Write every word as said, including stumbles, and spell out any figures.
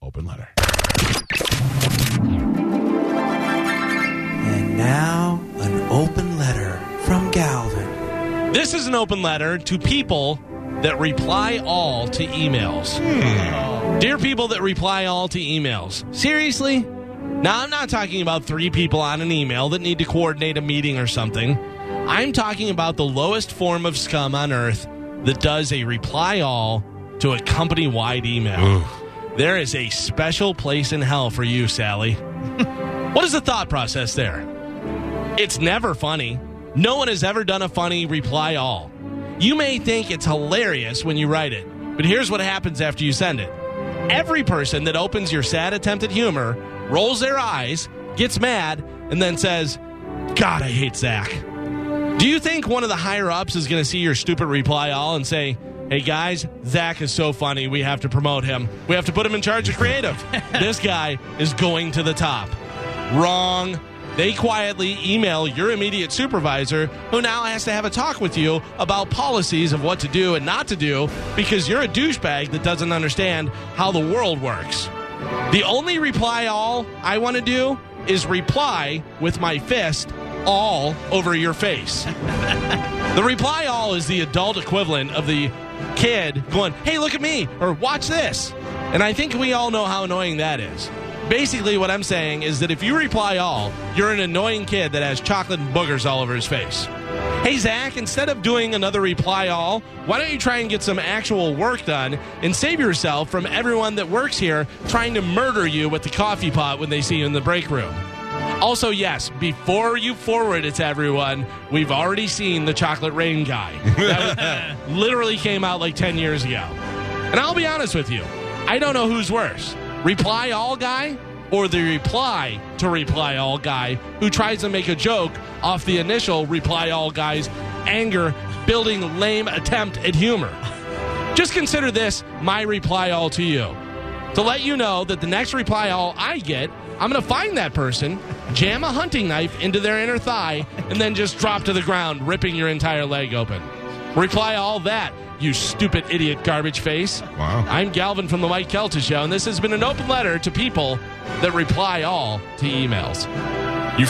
Open letter. And now, an open letter from Galvin. This is an open letter to people that reply all to emails. Hmm. Dear people that reply all to emails. Seriously? Now, I'm not talking about three people on an email that need to coordinate a meeting or something. I'm talking about the lowest form of scum on earth that does a reply all to a company-wide email. Oof. There is a special place in hell for you, Sally. What is the thought process there? It's never funny. No one has ever done a funny reply all. You may think it's hilarious when you write it, but here's what happens after you send it. Every person that opens your sad attempt at humor rolls their eyes, gets mad, and then says, God, I hate Zach. Do you think one of the higher-ups is going to see your stupid reply all and say, hey, guys, Zach is so funny, we have to promote him. We have to put him in charge of creative. This guy is going to the top. Wrong. They quietly email your immediate supervisor, who now has to have a talk with you about policies of what to do and not to do because you're a douchebag that doesn't understand how the world works. The only reply all I want to do is reply with my fist all over your face. The reply all is the adult equivalent of the kid going, hey, look at me, or watch this. And I think we all know how annoying that is. Basically, what I'm saying is that if you reply all, you're an annoying kid that has chocolate and boogers all over his face. Hey, Zach, instead of doing another reply all, why don't you try and get some actual work done and save yourself from everyone that works here trying to murder you with the coffee pot when they see you in the break room? Also, yes, before you forward it to everyone, we've already seen the Chocolate Rain guy. That was, literally came out like ten years ago. And I'll be honest with you, I don't know who's worse, reply all guy or the reply to reply all guy who tries to make a joke off the initial reply all guy's anger building lame attempt at humor. Just consider this my reply all to you. To let you know that the next reply all I get, I'm going to find that person, jam a hunting knife into their inner thigh, and then just drop to the ground, ripping your entire leg open. Reply all that, you stupid idiot garbage face. Wow. I'm Galvin from the Mike Kelta Show, and this has been an open letter to people that reply all to emails.